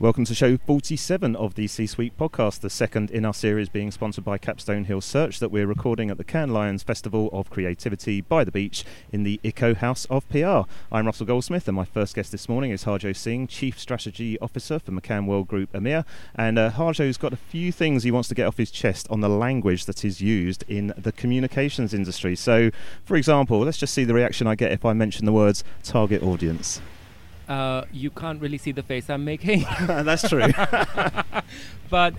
Welcome to show 47 of the C-Suite podcast, the second in our series being sponsored by Capstone Hill Search that we're recording at the Cannes Lions Festival of Creativity by the beach in the Ico House of PR. I'm Russell Goldsmith and my first guest this morning is Harjot Singh, Chief Strategy Officer for McCann Worldgroup EMEA. And Harjot's got a few things he wants to get off his chest on the language that is used in the communications industry. So, for example, let's just see the reaction I get if I mention the words target audience. You can't really see the face I'm making. That's true. But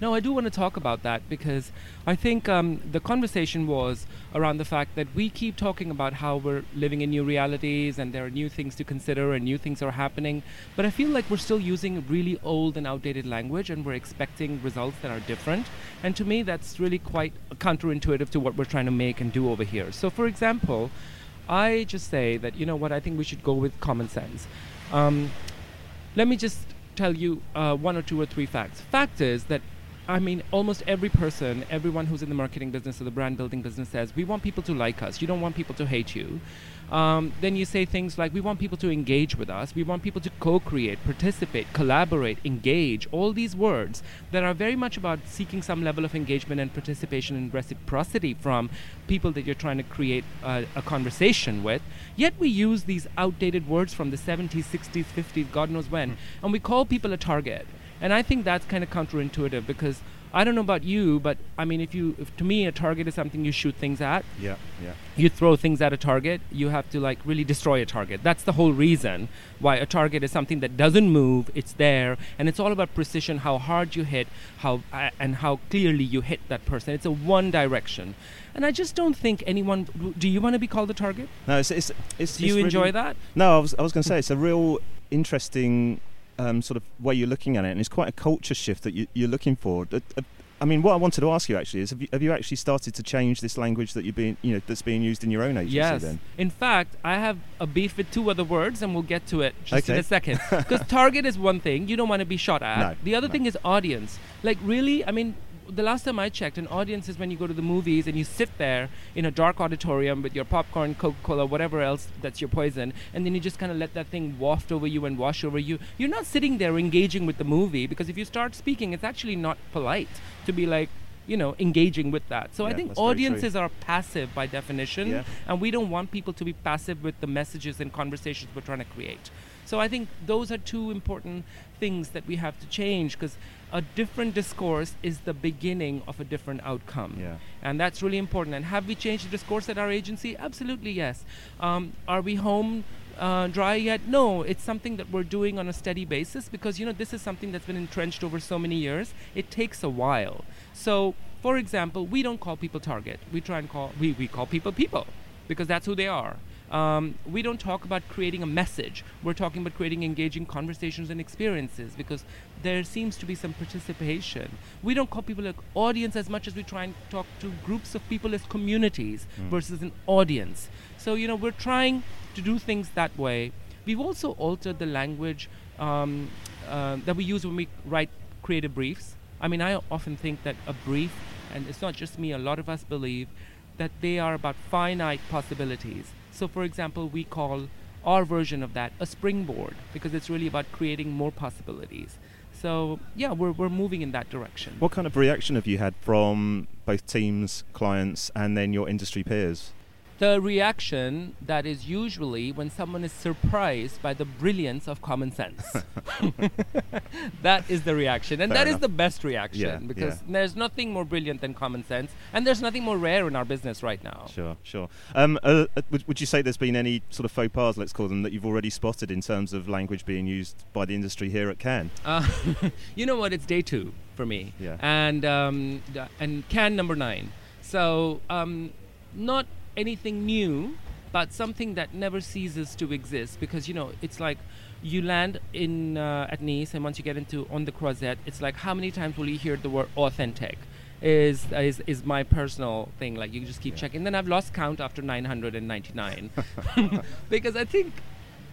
no, I do want to talk about that because I think the conversation was around the fact that we keep talking about how we're living in new realities and there are new things to consider and new things are happening. But I feel like we're still using really old and outdated language and we're expecting results that are different. And to me, that's really quite counterintuitive to what we're trying to make and do over here. So, for example, I just say that, you know what, I think we should go with common sense. Let me just tell you one or two or three facts. Fact is that, I mean, almost every person, everyone who's in the marketing business or the brand building business says, we want people to like us. You don't want people to hate you. Then you say things like, we want people to engage with us. We want people to co-create, participate, collaborate, engage. All these words that are very much about seeking some level of engagement and participation and reciprocity from people that you're trying to create a conversation with. Yet we use these outdated words from the 70s, 60s, 50s, God knows when. And we call people a target. And I think that's kind of counterintuitive because I don't know about you, but I mean, if to me, a target is something you shoot things at. Yeah. You throw things at a target. You have to like really destroy a target. That's the whole reason why a target is something that doesn't move. It's there, and it's all about precision. How hard you hit, and how clearly you hit that person. It's a one direction. And I just don't think anyone. Do you want to be called a target? No, it's. Do you really enjoy that? No, I was going to say it's a real interesting sort of way you're looking at it, and it's quite a culture shift that you're looking for. I mean, what I wanted to ask you actually is, have you actually started to change this language that that's being used in your own agency? Yes. Then? In fact, I have a beef with two other words, and we'll get to it in a second. Because target is one thing you don't want to be shot at. No, the other thing is audience. Like really, I mean, the last time I checked, an audience is when you go to the movies and you sit there in a dark auditorium with your popcorn, Coca-Cola, whatever else that's your poison, and then you just kind of let that thing waft over you and wash over you. You're not sitting there engaging with the movie, because if you start speaking, it's actually not polite to be like, you know, engaging with that. So I think audiences are passive by definition, and we don't want people to be passive with the messages and conversations we're trying to create. So I think those are two important things that we have to change, because a different discourse is the beginning of a different outcome. Yeah. And that's really important. And have we changed the discourse at our agency? Absolutely, yes. Are we home dry yet? No, it's something that we're doing on a steady basis, because, you know, this is something that's been entrenched over so many years. It takes a while. So, for example, we don't call people target. We try and call people people, because that's who they are. We don't talk about creating a message. We're talking about creating engaging conversations and experiences, because there seems to be some participation. We don't call people an audience as much as we try and talk to groups of people as communities versus an audience. So, you know, we're trying to do things that way. We've also altered the language that we use when we write creative briefs. I mean, I often think that a brief, and it's not just me, a lot of us believe that they are about finite possibilities. So, for example, we call our version of that a springboard, because it's really about creating more possibilities. So, yeah, we're moving in that direction. What kind of reaction have you had from both teams, clients, and then your industry peers? The reaction that is usually when someone is surprised by the brilliance of common sense. That is the reaction. And Fair enough. Is the best reaction, because there's nothing more brilliant than common sense, and there's nothing more rare in our business right now. Sure. Would you say there's been any sort of faux pas, let's call them, that you've already spotted in terms of language being used by the industry here at Cannes? You know what? It's day two for me. Yeah. And Cannes number 9. So not anything new, but something that never ceases to exist, because, you know, it's like you land in at Nice, and once you get on the Croisette, it's like, how many times will you hear the word authentic? Is my personal thing, like you just keep checking. Then I've lost count after 999, because I think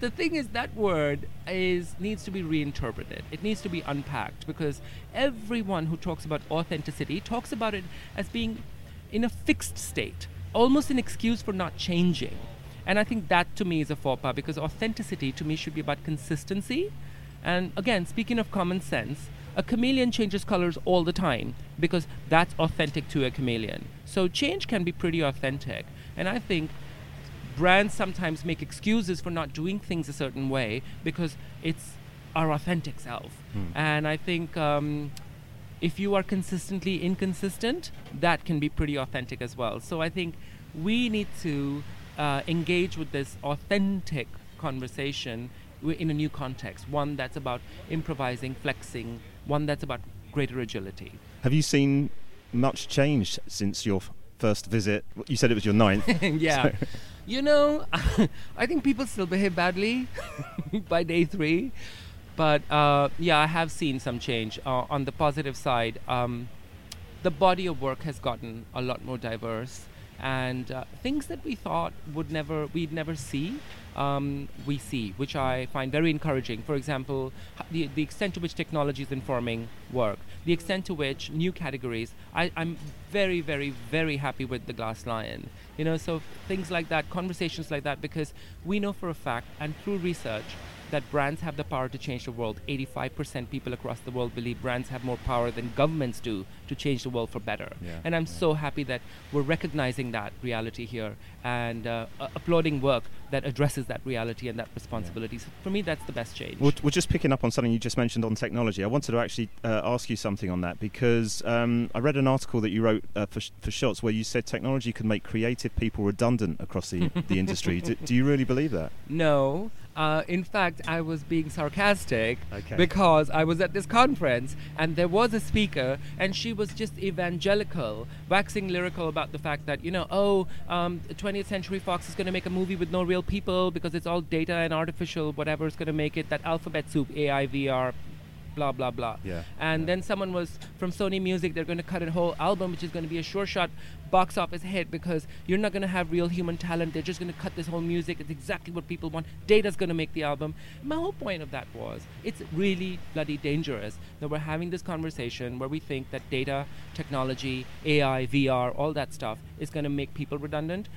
the thing is that word needs to be reinterpreted. It needs to be unpacked, because everyone who talks about authenticity talks about it as being in a fixed state, almost an excuse for not changing. And I think that to me is a faux pas, because authenticity to me should be about consistency And again, speaking of common sense, a chameleon changes colors all the time because that's authentic to a chameleon. So change can be pretty authentic. And I think brands sometimes make excuses for not doing things a certain way because it's our authentic self. And I think if you are consistently inconsistent, that can be pretty authentic as well. So I think we need to engage with this authentic conversation in a new context, one that's about improvising, flexing, one that's about greater agility. Have you seen much change since your first visit? You said it was your 9th. Yeah. So. You know, I think people still behave badly by day 3. But yeah, I have seen some change. On the positive side, the body of work has gotten a lot more diverse. And things that we thought we'd never see, we see, which I find very encouraging. For example, the extent to which technology is informing work, the extent to which new categories. I'm very, very, very happy with the Glass Lion. You know, so things like that, conversations like that, because we know for a fact and through research that brands have the power to change the world. 85% people across the world believe brands have more power than governments do to change the world for better. Yeah, and I'm so happy that we're recognizing that reality here and applauding work that addresses that reality and that responsibility. Yeah. So for me, that's the best change. We're just picking up on something you just mentioned on technology. I wanted to actually ask you something on that because I read an article that you wrote for Shots where you said technology could make creative people redundant across the industry. Do you really believe that? No. In fact, I was being sarcastic because I was at this conference and there was a speaker and she was just evangelical, waxing lyrical about the fact that, 20th Century Fox is going to make a movie with no real people because it's all data and artificial, whatever is going to make it, that alphabet soup, AI, VR, blah, blah, blah. Yeah. And then someone was from Sony Music, they're going to cut a whole album, which is going to be a sure shot box office hit because you're not going to have real human talent. They're just going to cut this whole music. It's exactly what people want. Data's going to make the album. My whole point of that was it's really bloody dangerous that we're having this conversation where we think that data, technology, AI, VR, all that stuff is going to make people redundant.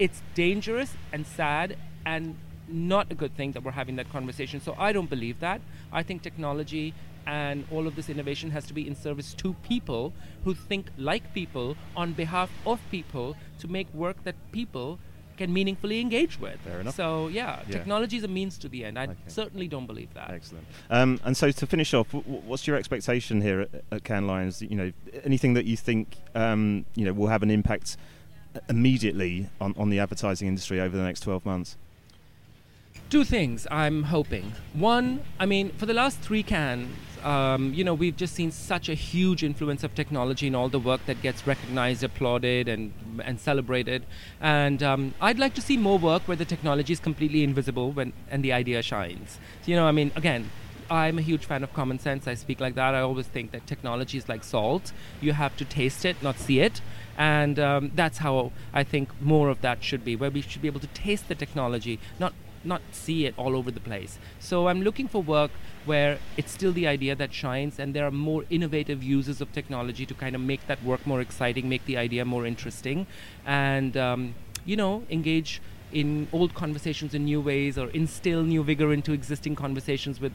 It's dangerous and sad and not a good thing that we're having that conversation. So I don't believe that. I think technology and all of this innovation has to be in service to people who think like people on behalf of people to make work that people can meaningfully engage with. Fair enough. So yeah. Technology is a means to the end. I certainly don't believe that. Excellent. And so to finish off, what's your expectation here at Cannes Lions? You know, anything that you think will have an impact immediately on the advertising industry over the next 12 months? 2 things I'm hoping. 1, for the last 3 Cannes, we've just seen such a huge influence of technology in all the work that gets recognized, applauded, and celebrated. And I'd like to see more work where the technology is completely invisible and the idea shines. Again, I'm a huge fan of common sense. I speak like that. I always think that technology is like salt. You have to taste it, not see it. And that's how I think more of that should be, where we should be able to taste the technology, not see it all over the place. So I'm looking for work where it's still the idea that shines and there are more innovative uses of technology to kind of make that work more exciting, make the idea more interesting, and engage in old conversations in new ways or instill new vigor into existing conversations with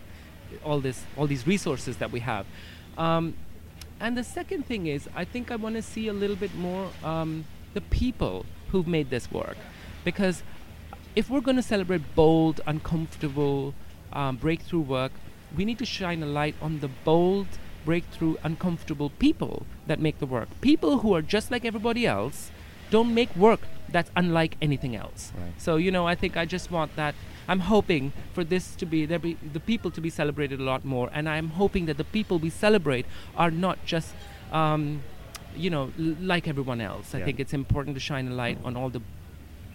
all these resources that we have. And the second thing is I think I want to see a little bit more the people who've made this work, because if we're going to celebrate bold, uncomfortable, breakthrough work, we need to shine a light on the bold, breakthrough, uncomfortable people that make the work. People who are just like everybody else don't make work that's unlike anything else. Right. So, I think I just want that. I'm hoping for this to be, the people to be celebrated a lot more. And I'm hoping that the people we celebrate are not just, like everyone else. I think it's important to shine a light on all the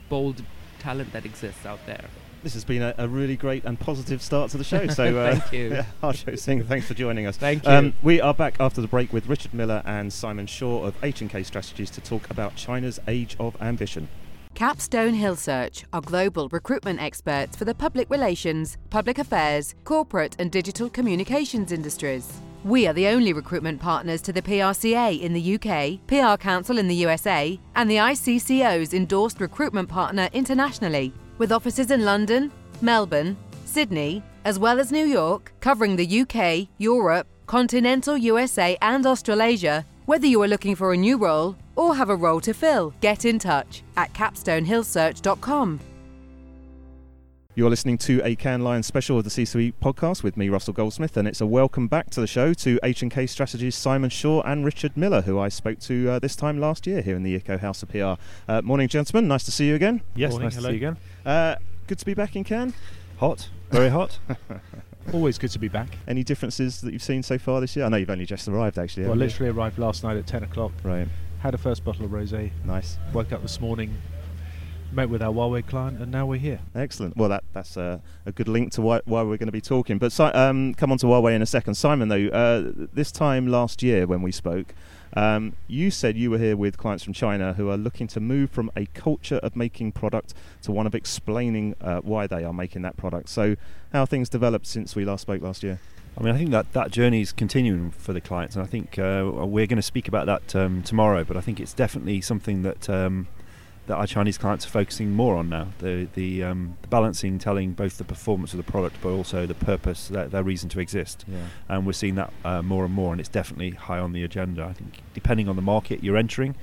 bold talent that exists out there. This has been a really great and positive start to the show. So, thank you. Harjot Singh, thanks for joining us. Thank you. We are back after the break with Richard Millar and Simon Shaw of H+K Strategies to talk about China's age of ambition. Capstone Hill Search are global recruitment experts for the public relations, public affairs, corporate and digital communications industries. We are the only recruitment partners to the PRCA in the UK, PR Council in the USA, and the ICCO's endorsed recruitment partner internationally, with offices in London, Melbourne, Sydney, as well as New York, covering the UK, Europe, continental USA and Australasia. Whether you are looking for a new role or have a role to fill, get in touch at capstonehillsearch.com. You're listening to a Cannes Lions special of the C-Suite podcast with me, Russell Goldsmith, and it's a welcome back to the show to H+K Strategies' Simon Shaw and Richard Millar, who I spoke to this time last year here in the Ico House of PR. Morning, gentlemen. Nice to see you again. Yes, morning, nice hello. To see you again. Good to be back in Cannes. Hot. Very hot. Always good to be back. Any differences that you've seen so far this year? I know you've only just arrived, actually. Well, I literally arrived last night at 10 o'clock. Right. Had a first bottle of rosé. Nice. Woke up this morning, met with our Huawei client, and now we're here. Excellent. Well, that's a good link to why we're going to be talking. But come on to Huawei in a second. Simon, though, this time last year when we spoke, you said you were here with clients from China who are looking to move from a culture of making product to one of explaining why they are making that product. So how have things developed since we last spoke last year? I mean, I think that journey is continuing for the clients, and I think we're going to speak about that tomorrow, but I think it's definitely something that... that our Chinese clients are focusing more on now, the balancing, telling both the performance of the product but also the purpose, their reason to exist. Yeah. And we're seeing that more and more, and it's definitely high on the agenda. I think depending on the market you're entering,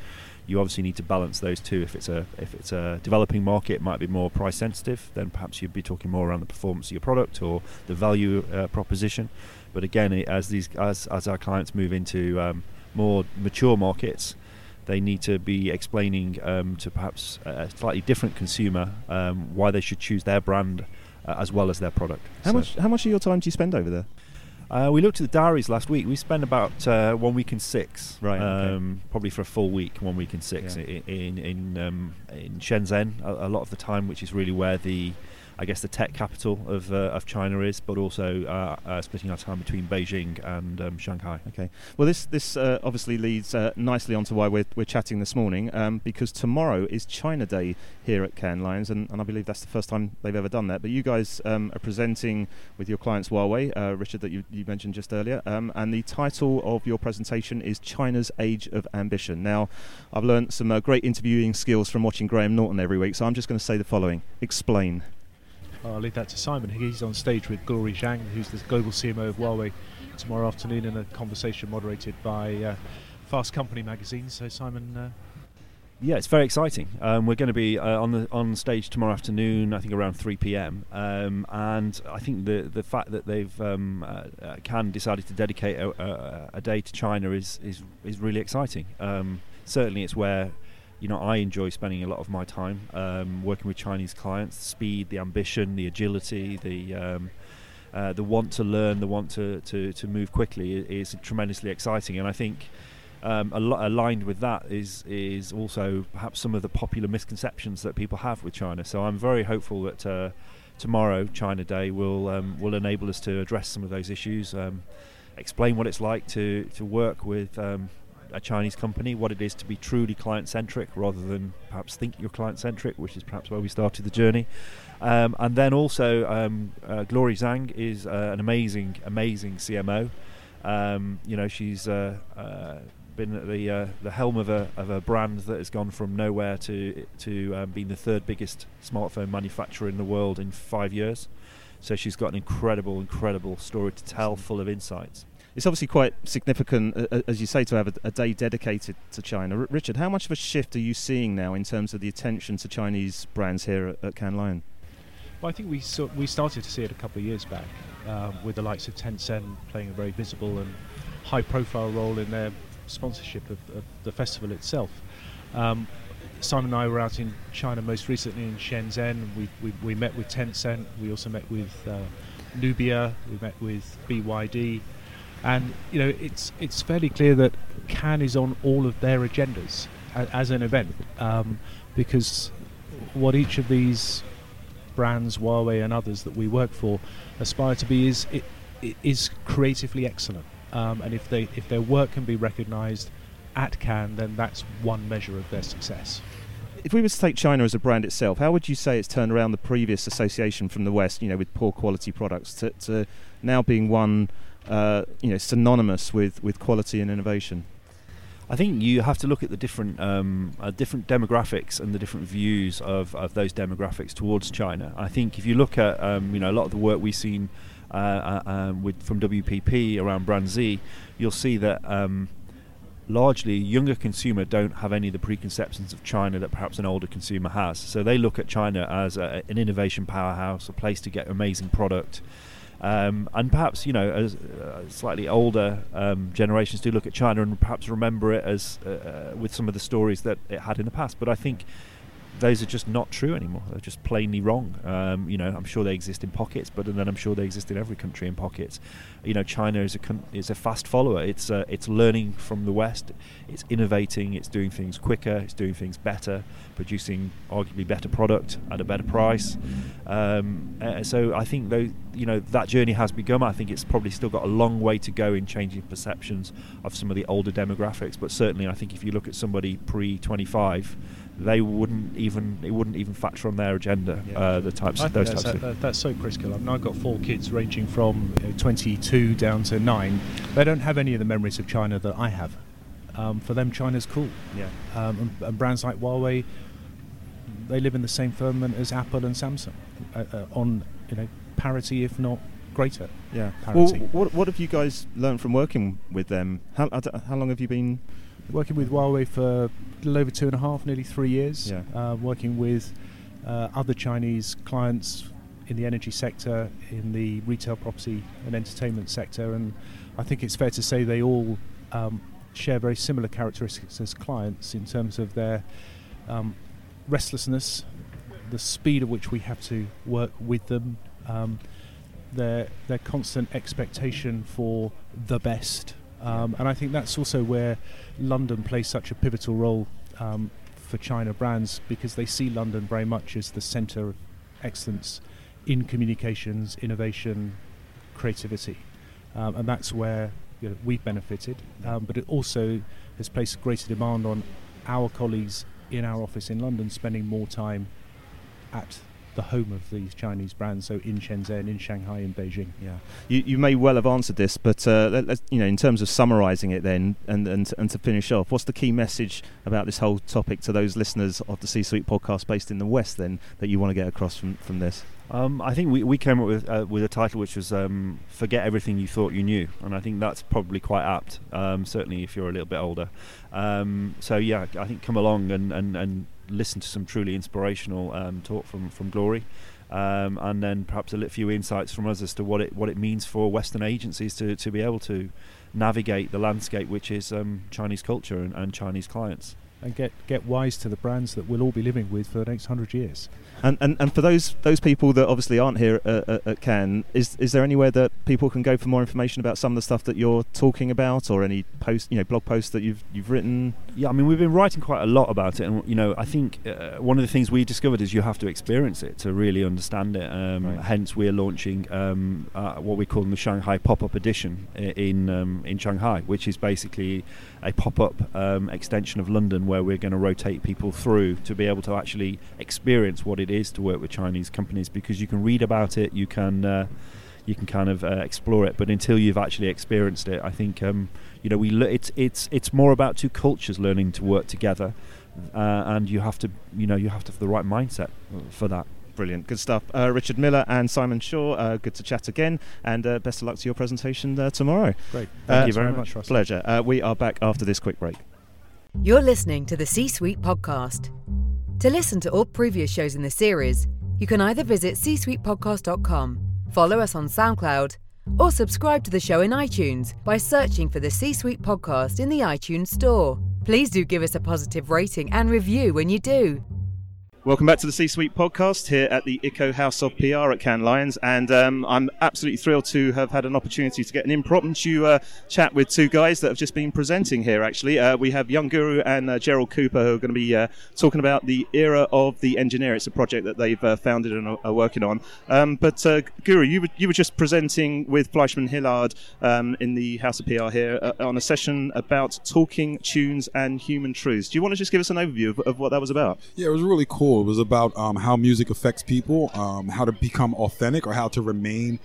you obviously need to balance those two. If it's a developing market, it might be more price sensitive, then perhaps you'd be talking more around the performance of your product or the value proposition. But again, as our clients move into more mature markets, they need to be explaining to perhaps a slightly different consumer why they should choose their brand as well as their product. How much of your time do you spend over there? We looked at the diaries last week. We spend about 1 week and 6, right? Okay. Probably for a full week, 1 week and 6, yeah. In Shenzhen a lot of the time, which is really where the tech capital of China is, but also splitting our time between Beijing and Shanghai. Okay. Well, this obviously leads nicely onto why we're chatting this morning, because tomorrow is China Day here at Cannes Lions, and I believe that's the first time they've ever done that. But you guys are presenting with your clients Huawei, Richard, that you mentioned just earlier, and the title of your presentation is China's Age of Ambition. Now, I've learned some great interviewing skills from watching Graham Norton every week, so I'm just going to say the following. Explain. I'll leave that to Simon. He's on stage with Glory Zhang, who's the global CMO of Huawei, tomorrow afternoon in a conversation moderated by Fast Company magazine. So Simon... Yeah, it's very exciting. We're going to be on stage tomorrow afternoon, I think around 3 p.m. And I think the fact that they've Cannes decided to dedicate a day to China is really exciting. Certainly it's where... You know, I enjoy spending a lot of my time working with Chinese clients. The speed, the ambition, the agility, the want to learn, the want to move quickly is tremendously exciting. And I think aligned with that is also perhaps some of the popular misconceptions that people have with China. So I'm very hopeful that tomorrow, China Day, will enable us to address some of those issues, explain what it's like to work with a Chinese company, what it is to be truly client-centric rather than perhaps think you're client-centric, which is perhaps where we started the journey. And then also Glory Zhang is an amazing CMO. You know, she's been at the helm of a brand that has gone from nowhere to being the third biggest smartphone manufacturer in the world in 5 years. So she's got an incredible story to tell, full of insights. It's obviously quite significant, as you say, to have a day dedicated to China. Richard, how much of a shift are you seeing now in terms of the attention to Chinese brands here at Cannes Lions? Well, I think we started to see it a couple of years back with the likes of Tencent playing a very visible and high-profile role in their sponsorship of the festival itself. Simon and I were out in China most recently in Shenzhen. We met with Tencent. We also met with Nubia. We met with BYD. And you know, it's fairly clear that Cannes is on all of their agendas as an event, because what each of these brands, Huawei and others that we work for, aspire to be is creatively excellent. And if their work can be recognised at Cannes, then that's one measure of their success. If we were to take China as a brand itself, how would you say it's turned around the previous association from the West, you know, with poor quality products, to now being one synonymous with quality and innovation? I think you have to look at the different demographics and the different views of those demographics towards China. I think if you look at a lot of the work we've seen from WPP around Brand Z, you'll see that largely younger consumer don't have any of the preconceptions of China that perhaps an older consumer has. So they look at China as an innovation powerhouse, a place to get amazing product. And perhaps, as slightly older generations do look at China and perhaps remember it as with some of the stories that it had in the past. But I think those are just not true anymore. They're just plainly wrong. I'm sure they exist in pockets, but then I'm sure they exist in every country in pockets. China is a fast follower. It's learning from the West. It's innovating. It's doing things quicker. It's doing things better, producing arguably better product at a better price. So I think those. That journey has begun. I think it's probably still got a long way to go in changing perceptions of some of the older demographics, but certainly I think if you look at somebody pre-25, it wouldn't even factor on their agenda. Yeah. That's so critical. I mean, I've got four kids ranging from 22 down to 9. They don't have any of the memories of China that I have. For them, China's cool. Yeah. And brands like Huawei, they live in the same firmament as Apple and Samsung on parity, if not greater. Yeah. Parity. Well, what have you guys learned from working with them? How long have you been working with Huawei? For a little over 2.5, nearly 3 years. Yeah. Working with other Chinese clients in the energy sector, in the retail property and entertainment sector, and I think it's fair to say they all share very similar characteristics as clients in terms of their restlessness, the speed at which we have to work with them. Their constant expectation for the best, and I think that's also where London plays such a pivotal role for China brands, because they see London very much as the centre of excellence in communications, innovation, creativity, and that's where we've benefited. But it also has placed greater demand on our colleagues in our office in London spending more time at the home of these Chinese brands, so in Shenzhen, in Shanghai, in Beijing. Yeah, you may well have answered this, but let's, in terms of summarising it, then, and to finish off, what's the key message about this whole topic to those listeners of the C-Suite podcast based in the West, then, that you want to get across from this? I think we came up with a title which was Forget Everything You Thought You Knew, and I think that's probably quite apt, certainly if you're a little bit older. I think come along and listen to some truly inspirational talk from Glory, and then perhaps a few insights from us as to what it means for Western agencies to be able to navigate the landscape, which is Chinese culture and Chinese clients. And get wise to the brands that we'll all be living with for the next 100 years. And for those people that obviously aren't here at Cannes, is there anywhere that people can go for more information about some of the stuff that you're talking about, or any blog posts that you've written? Yeah, I mean, we've been writing quite a lot about it, and I think one of the things we discovered is you have to experience it to really understand it. Right. Hence, we're launching what we call the Shanghai Pop-Up Edition in Shanghai, which is basically a pop-up extension of London, where we're going to rotate people through to be able to actually experience what it is to work with Chinese companies, because you can read about it, you can kind of explore it, but until you've actually experienced it, I think it's more about two cultures learning to work together, and you have to have the right mindset for that. Brilliant, good stuff. Richard Millar and Simon Shaw, good to chat again, and best of luck to your presentation tomorrow. Great, thank you very much, Russell. Pleasure. We are back after this quick break. You're listening to the C-Suite Podcast. To listen to all previous shows in the series, you can either visit csuitepodcast.com, follow us on SoundCloud, or subscribe to the show in iTunes by searching for the C-Suite Podcast in the iTunes Store. Please do give us a positive rating and review when you do. Welcome back to the C-Suite Podcast here at the Ico House of PR at Cannes Lions, and I'm absolutely thrilled to have had an opportunity to get an impromptu chat with two guys that have just been presenting here, actually. We have Young Guru and Gerald Cooper, who are going to be talking about the Era of the Engineer. It's a project that they've founded and are working on. But Guru, you were just presenting with Fleischmann Hillard in the House of PR here on a session about talking tunes and human truths. Do you want to just give us an overview of what that was about? Yeah, it was really cool. It was about how music affects people, how to become authentic or how to remain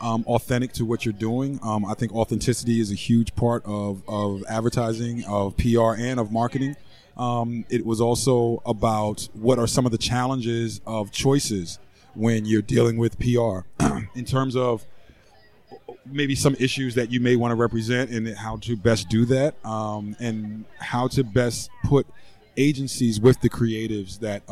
authentic to what you're doing. I think authenticity is a huge part of advertising, of PR, and of marketing. It was also about what are some of the challenges of choices when you're dealing with PR in terms of maybe some issues that you may want to represent and how to best do that, and how to best put agencies with the creatives that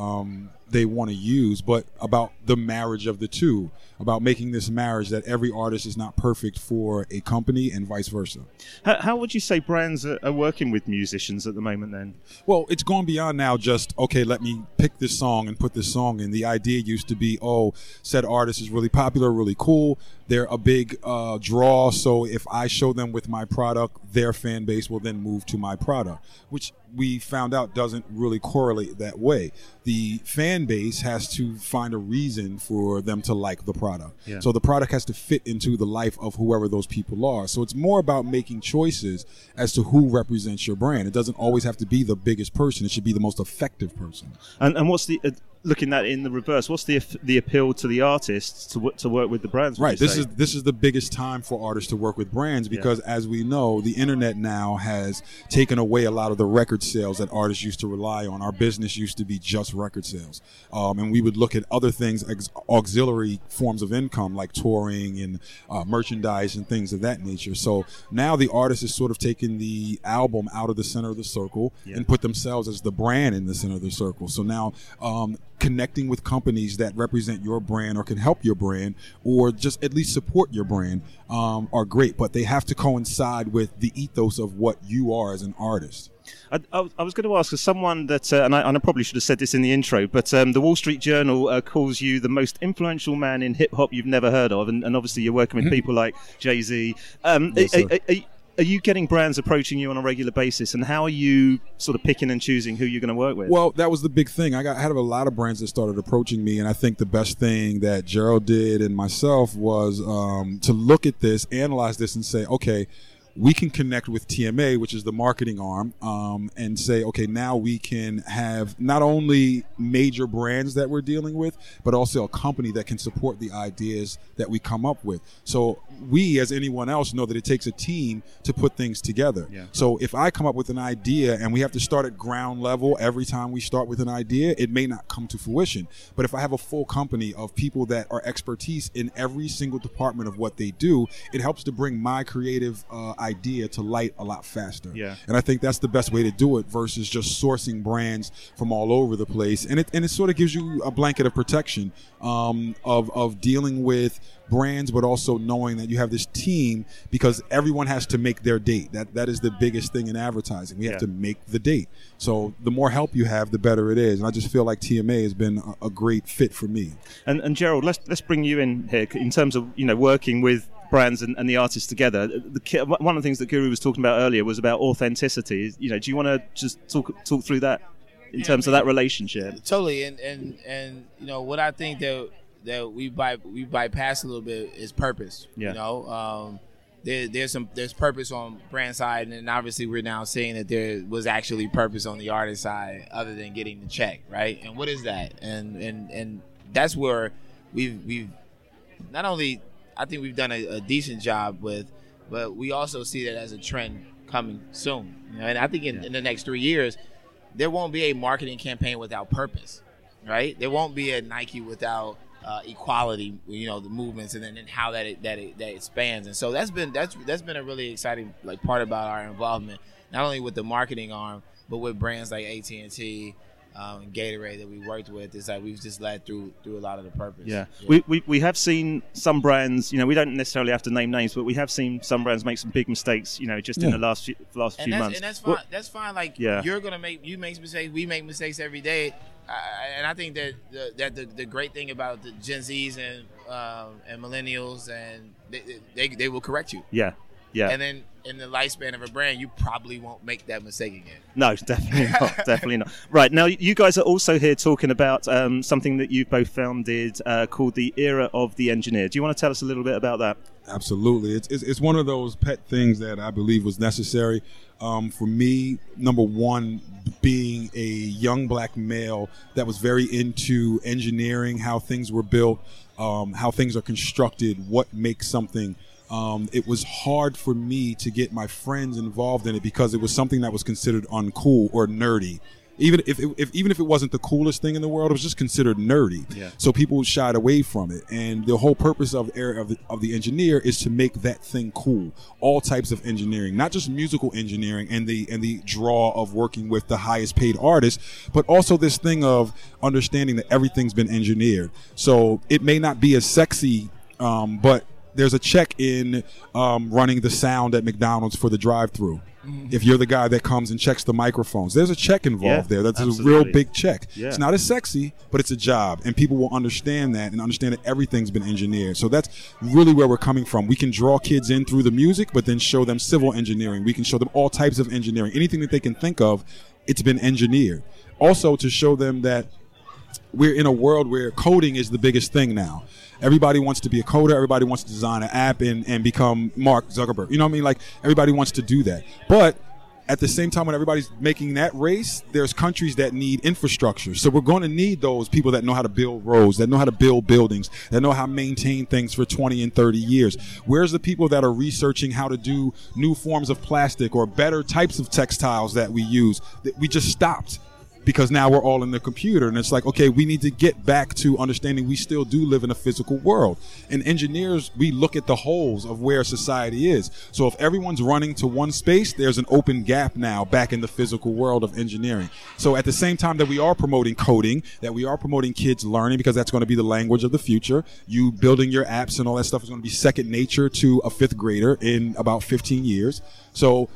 they want to use, but about the marriage of the two, about making this marriage that every artist is not perfect for a company and vice versa. How would you say brands are working with musicians at the moment then? Well, it's gone beyond now just, okay, let me pick this song and put this song in. The idea used to be, oh, said artist is really popular, really cool. They're a big draw, so if I show them with my product, their fan base will then move to my product, which we found out doesn't really correlate that way. The fan base has to find a reason for them to like the product. Yeah. So the product has to fit into the life of whoever those people are. So it's more about making choices as to who represents your brand. It doesn't always have to be the biggest person. It should be the most effective person. And what's the... looking at it in the reverse, what's the appeal to the artists to work with the brands? Right. This is the biggest time for artists to work with brands because, as we know, the internet now has taken away a lot of the record sales that artists used to rely on. Our business used to be just record sales, and we would look at other things, auxiliary forms of income like touring and merchandise and things of that nature. So now the artist is sort of taking the album out of the center of the circle and put themselves as the brand in the center of the circle. So now, connecting with companies that represent your brand or can help your brand or just at least support your brand are great, but they have to coincide with the ethos of what you are as an artist. I was going to ask, as someone that, and I probably should have said this in the intro, but the Wall Street Journal calls you the most influential man in hip-hop you've never heard of, and obviously you're working with people like Jay-Z. Are you getting brands approaching you on a regular basis, and how are you sort of picking and choosing who you're going to work with? Well, that was the big thing. I had a lot of brands that started approaching me, and I think the best thing that Gerald did and myself was to look at this, analyze this, and say, okay, we can connect with TMA, which is the marketing arm, and say, okay, now we can have not only major brands that we're dealing with, but also a company that can support the ideas that we come up with. So we, as anyone else, know that it takes a team to put things together. Yeah. So if I come up with an idea and we have to start at ground level every time we start with an idea, it may not come to fruition. But if I have a full company of people that are expertise in every single department of what they do, it helps to bring my creative idea to light a lot faster. Yeah. And I think that's the best way to do it versus just sourcing brands from all over the place. And it sort of gives you a blanket of protection of dealing with brands, but also knowing that you have this team because everyone has to make their date. That is the biggest thing in advertising. We have to make the date. So the more help you have, the better it is. And I just feel like TMA has been a great fit for me. And Gerald, let's bring you in here in terms of, you know, working with brands and the artists together. One of the things that Guru was talking about earlier was about authenticity. You know, do you want to just talk through that in terms of that relationship? Totally, and you know what I think that we bypass a little bit is purpose. Yeah. You know, there's purpose on brand side, and obviously we're now seeing that there was actually purpose on the artist side, other than getting the check, right? And what is that? And that's where we've not only, I think we've done a decent job with, but we also see that as a trend coming soon. You know, and I think in the next 3 years, there won't be a marketing campaign without purpose, right? There won't be a Nike without equality, you know, the movements and then how that it spans. And so that's been a really exciting like part about our involvement, not only with the marketing arm, but with brands like AT&T. Gatorade that we worked with, is like we've just led through a lot of the purpose. We have seen some brands, you know, we don't necessarily have to name names, but we have seen some brands make some big mistakes, you know, just in the last few months. And that's fine. Well, that's fine. Like you're gonna make mistakes. We make mistakes every day, and I think that the great thing about the Gen Zs and millennials, and they will correct you. Yeah. Yeah. And then in the lifespan of a brand, you probably won't make that mistake again. No, definitely not. Right. Now, you guys are also here talking about something that you both founded called the Era of the Engineer. Do you want to tell us a little bit about that? Absolutely. It's one of those pet things that I believe was necessary for me. Number one, being a young black male that was very into engineering, how things were built, how things are constructed, what makes something. It was hard for me to get my friends involved in it because it was something that was considered uncool or nerdy. Even if it wasn't the coolest thing in the world, it was just considered nerdy. Yeah. So people shied away from it. And the whole purpose of Era of the Engineer is to make that thing cool. All types of engineering, not just musical engineering and the draw of working with the highest paid artists, but also this thing of understanding that everything's been engineered. So it may not be as sexy, but there's a check in running the sound at McDonald's for the drive-thru. If you're the guy that comes and checks the microphones, there's a check involved there. That's absolutely. A real big check. Yeah. It's not as sexy, but it's a job. And people will understand that and understand that everything's been engineered. So that's really where we're coming from. We can draw kids in through the music, but then show them civil engineering. We can show them all types of engineering. Anything that they can think of, it's been engineered. Also to show them that we're in a world where coding is the biggest thing now. Everybody wants to be a coder. Everybody wants to design an app and become Mark Zuckerberg. You know what I mean? Like, everybody wants to do that. But at the same time, when everybody's making that race, there's countries that need infrastructure. So we're going to need those people that know how to build roads, that know how to build buildings, that know how to maintain things for 20 and 30 years. Where's the people that are researching how to do new forms of plastic or better types of textiles that we use? We just stopped. Because now we're all in the computer, and it's like, okay, we need to get back to understanding we still do live in a physical world. And engineers, we look at the holes of where society is. So if everyone's running to one space, there's an open gap now back in the physical world of engineering. So at the same time that we are promoting coding, that we are promoting kids learning, because that's going to be the language of the future, you building your apps and all that stuff is going to be second nature to a fifth grader in about 15 years. So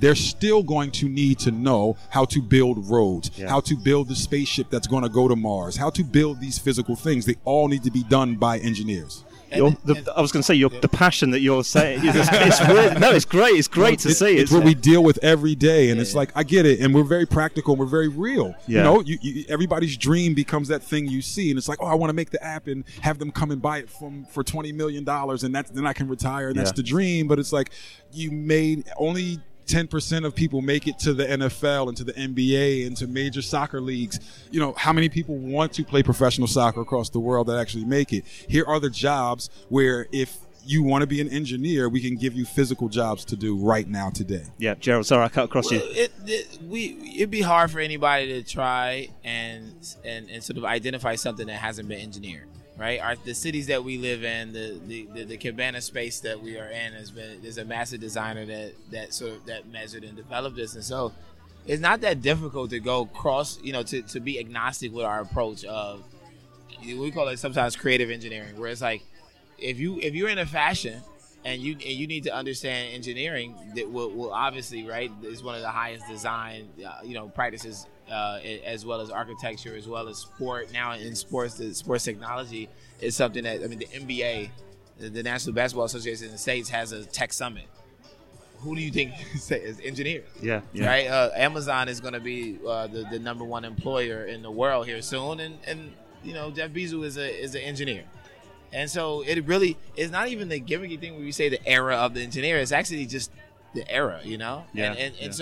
they're still going to need to know how to build roads, how to build the spaceship that's going to go to Mars, how to build these physical things. They all need to be done by engineers. I was going to say the passion that you're saying. It's weird. No, it's great. It's great to see. It's what we deal with every day, and it's like, I get it, and we're very practical, and we're very real. Yeah. You know, everybody's dream becomes that thing you see, and it's like, oh, I want to make the app and have them come and buy it for $20 million, and then I can retire, and that's the dream. But it's like, you made only 10% of people make it to the NFL and to the NBA and to major soccer leagues. You know, how many people want to play professional soccer across the world that actually make it? Here are the jobs where if you want to be an engineer, we can give you physical jobs to do right now today. Yeah, Gerald, sorry, I cut across you. It'd be hard for anybody to try and sort of identify something that hasn't been engineered. Right, the cities that we live in, the cabana space that we are in, there's a massive designer that measured and developed this, and so it's not that difficult to go cross, to be agnostic with our approach of, we call it sometimes creative engineering, where it's like, if you're in a fashion and you need to understand engineering, that will obviously, right, is one of the highest design practices. As well as architecture, as well as sport. Now in sports, the sports technology is something that, the NBA, the National Basketball Association in the States, has a tech summit. Who do you think is engineers? Yeah. Right? Amazon is going to be the number one employer in the world here soon, and Jeff Bezos is an engineer. And so it really is not even the gimmicky thing where you say the era of the engineer. It's actually just the era, Yeah. And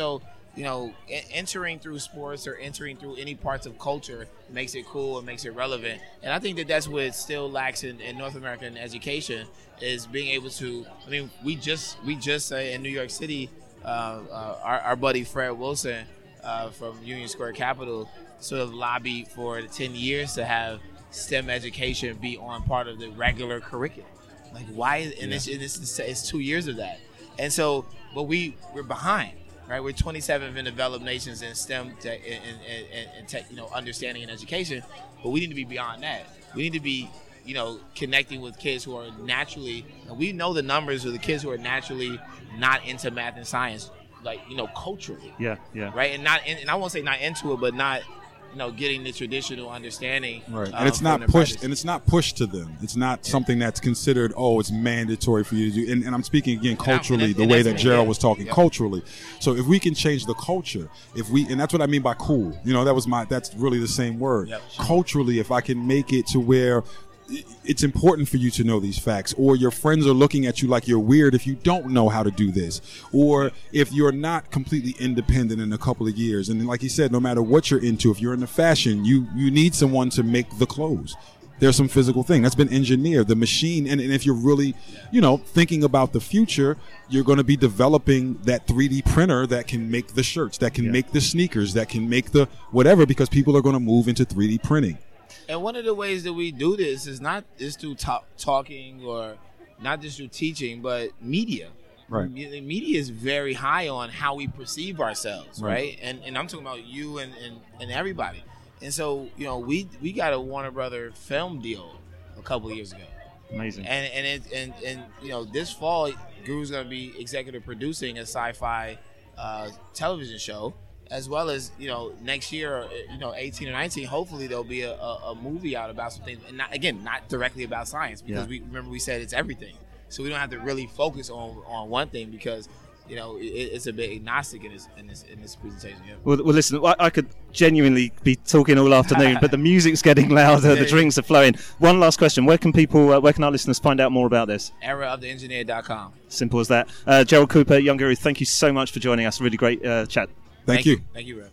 so, entering through sports or entering through any parts of culture makes it cool and makes it relevant. And I think that's what it still lacks in North American education, is being able to. I mean, we just in New York City, our buddy Fred Wilson from Union Square Capital sort of lobbied for 10 years to have STEM education be on part of the regular curriculum. Like, why? It's 2 years of that, and so, but we're behind. Right, we're 27th in developed nations in STEM and tech, understanding and education, but we need to be beyond that. We need to be, connecting with kids who are naturally. And we know the numbers of the kids who are naturally not into math and science, like culturally. Yeah. Right, and not, and I won't say not into it, but not. Getting the traditional understanding, right? And it's not pushed, practice. And it's not pushed to them. It's not something that's considered, it's mandatory for you to do. And I'm speaking again culturally, the way that Gerald was talking culturally. So if we can change the culture, and that's what I mean by cool. That's really the same word. Yep. Culturally, if I can make it to where it's important for you to know these facts, or your friends are looking at you like you're weird if you don't know how to do this, or if you're not completely independent in a couple of years. And like he said, no matter what you're into, if you're into fashion, you need someone to make the clothes. There's some physical thing that's been engineered, the machine. And if you're really, you know, thinking about the future, you're going to be developing that 3D printer that can make the shirts, that can make the sneakers, that can make the whatever, because people are going to move into 3D printing. And one of the ways that we do this is not just through talking or not just through teaching, but media. Right. Media is very high on how we perceive ourselves, right? And I'm talking about you and everybody. And so, you know, we got a Warner Brother film deal a couple of years ago. Amazing. And you know, this fall, Guru's going to be executive producing a sci-fi television show, as well as, you know, next year, you know, 18 or 19, hopefully there'll be a movie out about some things. And not, again, not directly about science, because we remember we said it's everything. So we don't have to really focus on one thing, because, you know, it's a bit agnostic in this presentation. Yeah. Well, listen, I could genuinely be talking all afternoon, but the music's getting louder, the drinks are flowing. One last question: where can people, where can our listeners find out more about this? EraOfTheEngineer.com. Simple as that. Gerald Cooper, Young Guru, thank you so much for joining us. Really great chat. Thank you. Thank you, Rev.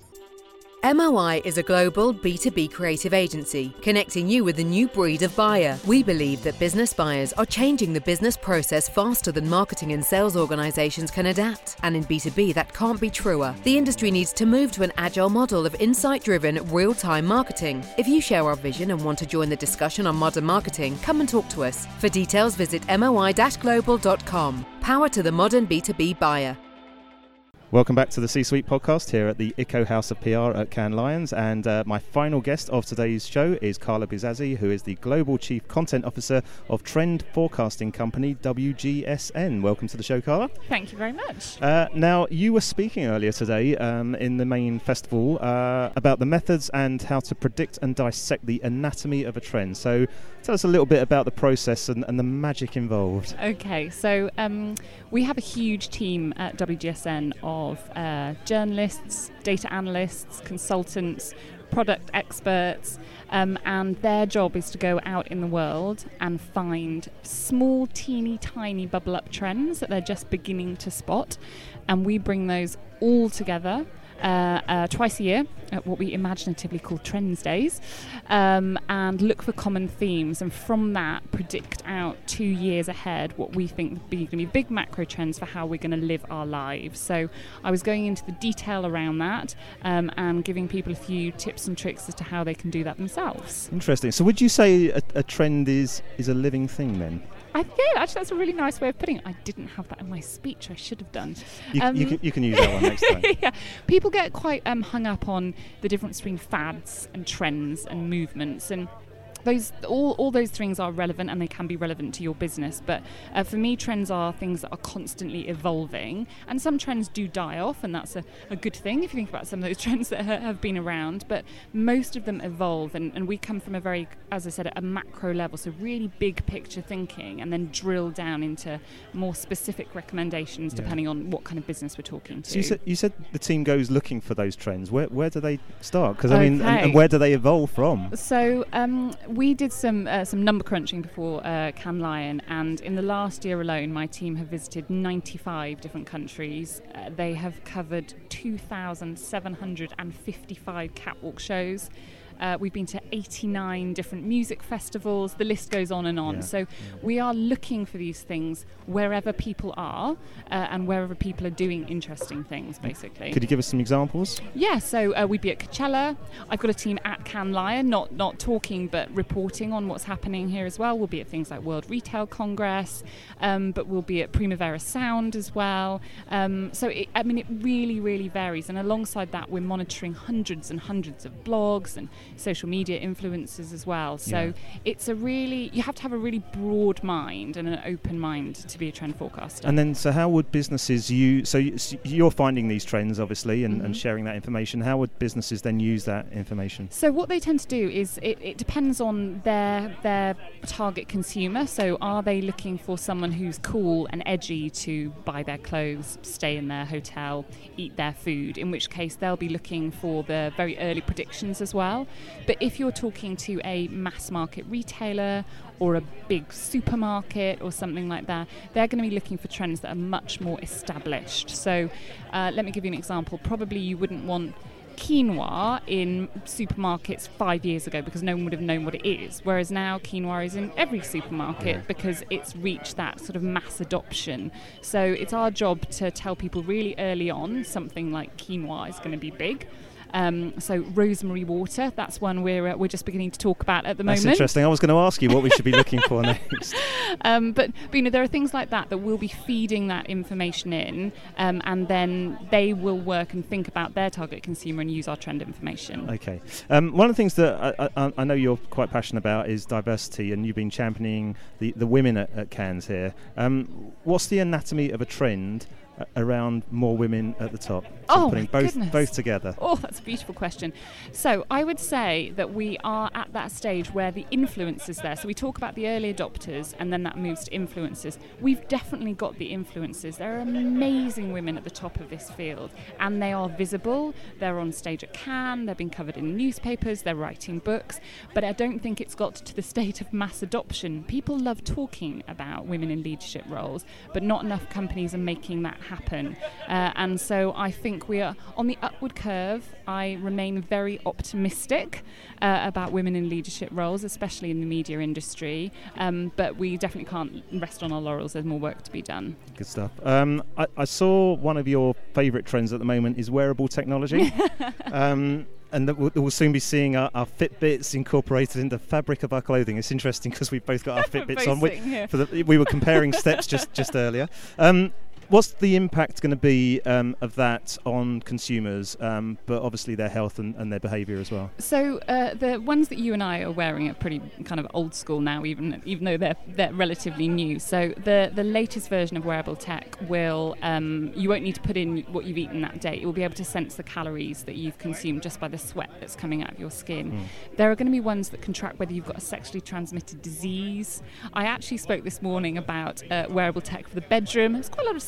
MOI is a global B2B creative agency connecting you with a new breed of buyer. We believe that business buyers are changing the business process faster than marketing and sales organizations can adapt. And in B2B, that can't be truer. The industry needs to move to an agile model of insight-driven, real-time marketing. If you share our vision and want to join the discussion on modern marketing, come and talk to us. For details, visit moi-global.com. Power to the modern B2B buyer. Welcome back to the C-Suite podcast here at the Ico House of PR at Cannes Lions, and my final guest of today's show is Carla Buzasi, who is the Global Chief Content Officer of trend forecasting company WGSN. Welcome to the show, Carla. Thank you very much. Now, you were speaking earlier today in the main festival about the methods and how to predict and dissect the anatomy of a trend. So tell us a little bit about the process and the magic involved. Okay, so we have a huge team at WGSN of journalists, data analysts, consultants, product experts, and their job is to go out in the world and find small, teeny, tiny bubble up trends that they're just beginning to spot. And we bring those all together twice a year at what we imaginatively call Trends Days, and look for common themes, and from that predict out 2 years ahead what we think are going to be big macro trends for how we're going to live our lives. So I was going into the detail around that and giving people a few tips and tricks as to how they can do that themselves. Interesting. So would you say a trend is a living thing then? I think actually that's a really nice way of putting it. I didn't have that in my speech. I should have done. You can use that one next time. Yeah. People get quite hung up on the difference between fads and trends and movements, and those all those things are relevant, and they can be relevant to your business. But for me, trends are things that are constantly evolving, and some trends do die off, and that's a good thing if you think about some of those trends that have been around. But most of them evolve, and we come from a very, as I said, a macro level, so really big picture thinking, and then drill down into more specific recommendations depending on what kind of business we're talking to. So you said the team goes looking for those trends. Where do they start? Because I mean, and where do they evolve from? So we did some number crunching before Cannes Lions, and in the last year alone, my team have visited 95 different countries. They have covered 2,755 catwalk shows. We've been to 89 different music festivals. The list goes on and on. Yeah. So we are looking for these things wherever people are and wherever people are doing interesting things, basically. Could you give us some examples? Yeah, so we'd be at Coachella. I've got a team at Cannes Lions, not talking but reporting on what's happening here as well. We'll be at things like World Retail Congress, but we'll be at Primavera Sound as well. So it really, really varies. And alongside that, we're monitoring hundreds and hundreds of blogs and social media influencers as well. So it's a really, you have to have a really broad mind and an open mind to be a trend forecaster. And then, so how would businesses use, so you're finding these trends obviously and sharing that information, how would businesses then use that information? So what they tend to do is it depends on their target consumer. So are they looking for someone who's cool and edgy to buy their clothes, stay in their hotel, eat their food, in which case they'll be looking for the very early predictions as well. But if you're talking to a mass market retailer or a big supermarket or something like that, they're going to be looking for trends that are much more established. So let me give you an example. Probably you wouldn't want quinoa in supermarkets 5 years ago because no one would have known what it is, whereas now quinoa is in every supermarket because it's reached that sort of mass adoption. So it's our job to tell people really early on something like quinoa is going to be big. So rosemary water, that's one we're just beginning to talk about at the moment. That's interesting. I was going to ask you what we should be looking for next. But you know, there are things like that that we'll be feeding that information in, and then they will work and think about their target consumer and use our trend information. Okay. One of the things that I know you're quite passionate about is diversity, and you've been championing the women at Cannes here. What's the anatomy of a trend around more women at the top? So putting both together. Oh, that's a beautiful question. So I would say that we are at that stage where the influence is there. So we talk about the early adopters and then that moves to influencers. We've definitely got the influencers. There are amazing women at the top of this field and they are visible. They're on stage at Cannes, they're being covered in newspapers, they're writing books, but I don't think it's got to the state of mass adoption. People love talking about women in leadership roles, but not enough companies are making that happen, and so I think we are on the upward curve. I remain very optimistic about women in leadership roles, especially in the media industry, but we definitely can't rest on our laurels. There's more work to be done. Good stuff. I saw one of your favourite trends at the moment is wearable technology. And that we'll soon be seeing our Fitbits incorporated in the fabric of our clothing. It's interesting because we've both got our Fitbits on. We were comparing steps just earlier. What's the impact going to be of that on consumers, but obviously their health and their behaviour as well? So the ones that you and I are wearing are pretty kind of old school now, even though they're relatively new. So the latest version of wearable tech will, you won't need to put in what you've eaten that day. It will be able to sense the calories that you've consumed just by the sweat that's coming out of your skin. There are going to be ones that can track whether you've got a sexually transmitted disease. I actually spoke this morning about wearable tech for the bedroom. There's quite a lot of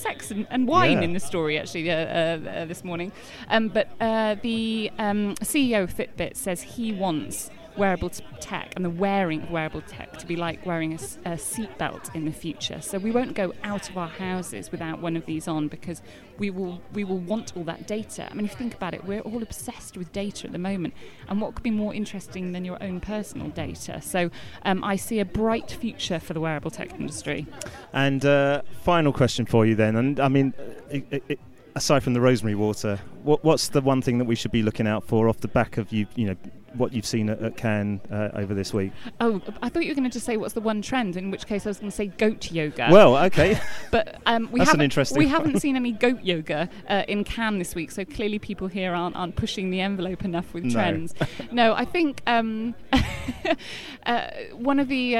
and wine in the story actually this morning, but the CEO of Fitbit says he wants wearable tech and the wearing of wearable tech to be like wearing a seatbelt in the future. So we won't go out of our houses without one of these on because we will want all that data. I mean, if you think about it, we're all obsessed with data at the moment, and what could be more interesting than your own personal data? So I see a bright future for the wearable tech industry. And final question for you then, and I mean, aside from the rosemary water, what's the one thing that we should be looking out for off the back of you know? What you've seen at Cannes over this week? Oh, I thought you were going to just say what's the one trend, in which case I was going to say goat yoga. Well, okay. But we haven't seen any goat yoga in Cannes this week, so clearly people here aren't pushing the envelope enough with trends. No, I think one of the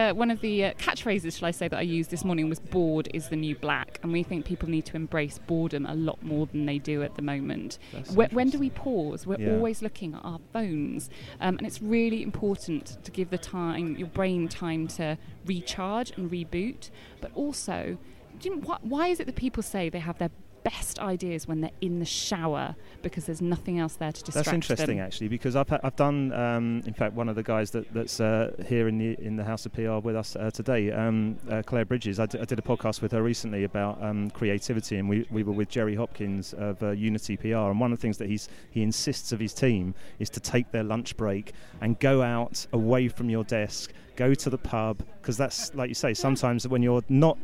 catchphrases, shall I say, that I used this morning was "bored is the new black," and we think people need to embrace boredom a lot more than they do at the moment. When do we pause? We're always looking at our phones. And it's really important to give your brain time to recharge and reboot. But also, why is it that people say they have their best ideas when they're in the shower because there's nothing else there to distract them? That's interesting, actually, because I've done, in fact, one of the guys that's here in the House of PR with us today, Claire Bridges. I did a podcast with her recently about creativity, and we were with Jerry Hopkins of Unity PR, and one of the things that he insists of his team is to take their lunch break and go out away from your desk, go to the pub, because that's, like you say, sometimes when you're not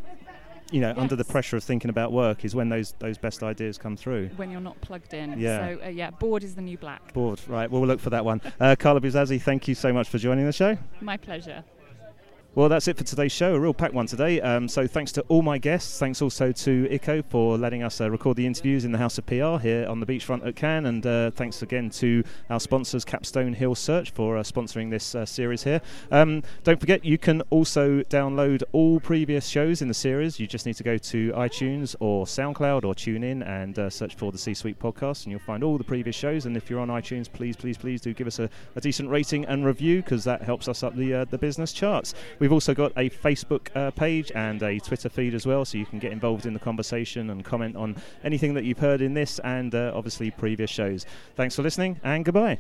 under the pressure of thinking about work is when those best ideas come through. When you're not plugged in. Yeah. So, bored is the new black. Bored, right. Well, we'll look for that one. Carla Buzasi, thank you so much for joining the show. My pleasure. Well, that's it for today's show. A real packed one today. So thanks to all my guests. Thanks also to Ico for letting us record the interviews in the House of PR here on the beachfront at Cannes. And thanks again to our sponsors, Capstone Hill Search, for sponsoring this series here. Don't forget, you can also download all previous shows in the series. You just need to go to iTunes or SoundCloud or TuneIn and search for the C-Suite podcast, and you'll find all the previous shows. And if you're on iTunes, please do give us a decent rating and review, because that helps us up the business charts. We've also got a Facebook page and a Twitter feed as well, so you can get involved in the conversation and comment on anything that you've heard in this and obviously previous shows. Thanks for listening, and goodbye.